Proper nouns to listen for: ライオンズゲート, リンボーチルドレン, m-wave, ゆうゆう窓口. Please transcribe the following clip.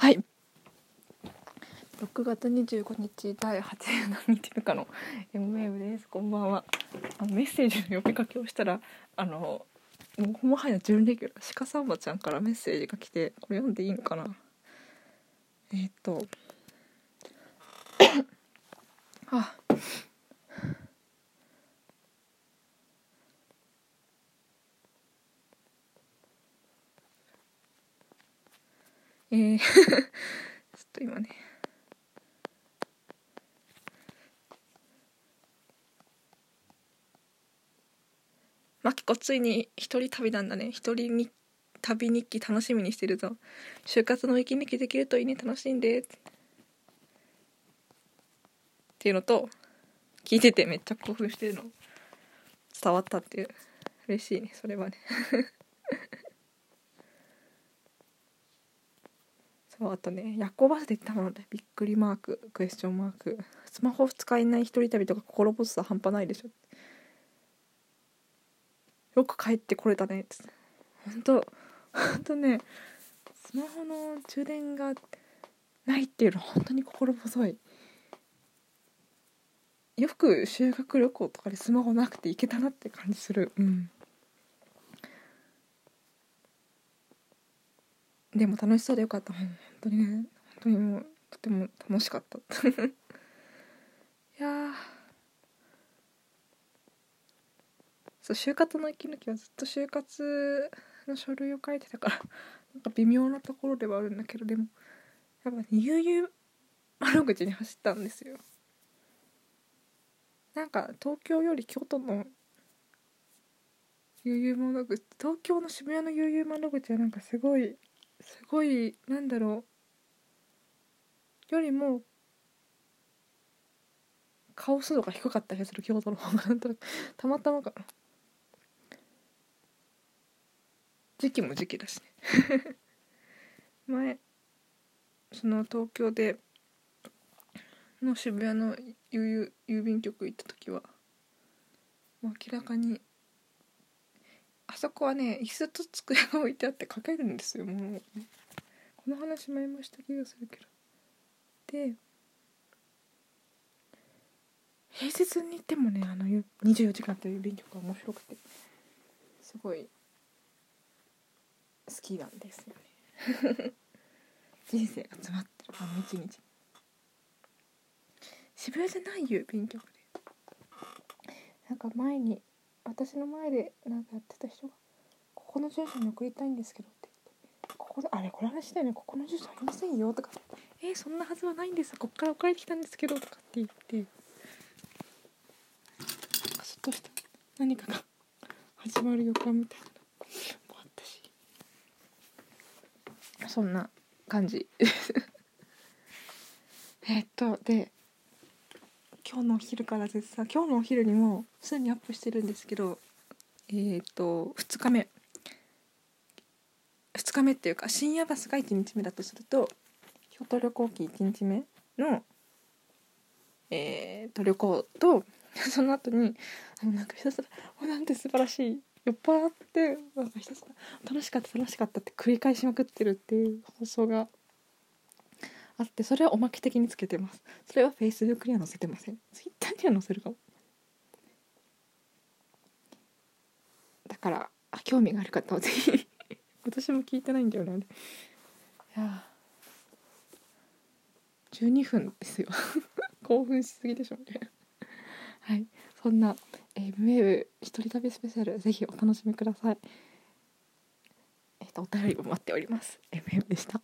はい、6月25日第87ティルカの MM です。こんばんは。メッセージの呼びかけをしたらもはや準レギュラー鹿さんまちゃんからメッセージが来て、これ読んでいいのかな。あ、ちょっと今ね、マキコついに一人旅なんだね。一人に旅日記楽しみにしてるぞ。就活の息抜きできるといいね、楽しんでっていうのと、聞いててめっちゃ興奮してるの伝わったっていう、嬉しいね、それはねあとね、夜行バスで行ったので、びっくりマーククエスチョンマーク、スマホ使えない一人旅とか心細さ半端ないでしょ、よく帰ってこれたねって。ほんとね、スマホの充電がないっていうのは本当に心細い。よく修学旅行とかでスマホなくて行けたなって感じする。うん。でも楽しそうでよかった。本当にね、本当にもうとても楽しかったいやー、そう、就活の息抜きはずっと就活の書類を書いてたから、なんか微妙なところではあるんだけど、でもやっぱね、悠々窓口に走ったんですよ。なんか東京より京都の悠々窓口、東京の渋谷の悠々窓口はなんかすごいなんだろう、よりも顔数度が低かったりする京都の方がなんとなくたまたまかな。時期も時期だしね前その東京での渋谷の郵便局行った時はもう明らかにあそこはね、椅子と机が置いてあって書けるんですよ、もう。この話前もした気がするけど。で、平日に行ってもね、24時間という郵便局が面白くて、すごい好きなんですよね人生が詰まってる、一日。渋谷じゃない郵便局で、なんか前に私の前でなんかやってた人が、ここの住所に送りたいんですけどって言って、ここであれこれ話したよね、ここの住所ありませんよとか、そんなはずはないんです、こっから送られてきたんですけどとかって言って、あ、ちょっとした何かが始まる予感みたいなもあったし、そんな感じで、今日のお昼にもすでにアップしてるんですけど、2日目っていうか、深夜バスが1日目だとすると、京都旅行期1日目の旅行と、その後になんかひたすらなんて素晴らしい、酔っ払ってなんかひたすら楽しかったって繰り返しまくってるっていう放送があって、それはおまけ的につけてます。それは Facebook には載せてません。Twitter には載せるかも。だから興味がある方はぜひ私も聞いてないんだよな。いや、12分ですよ興奮しすぎでしょはい、そんなMWAVE 一人旅スペシャル、ぜひお楽しみください。お便りを待っております。MWAVE でした。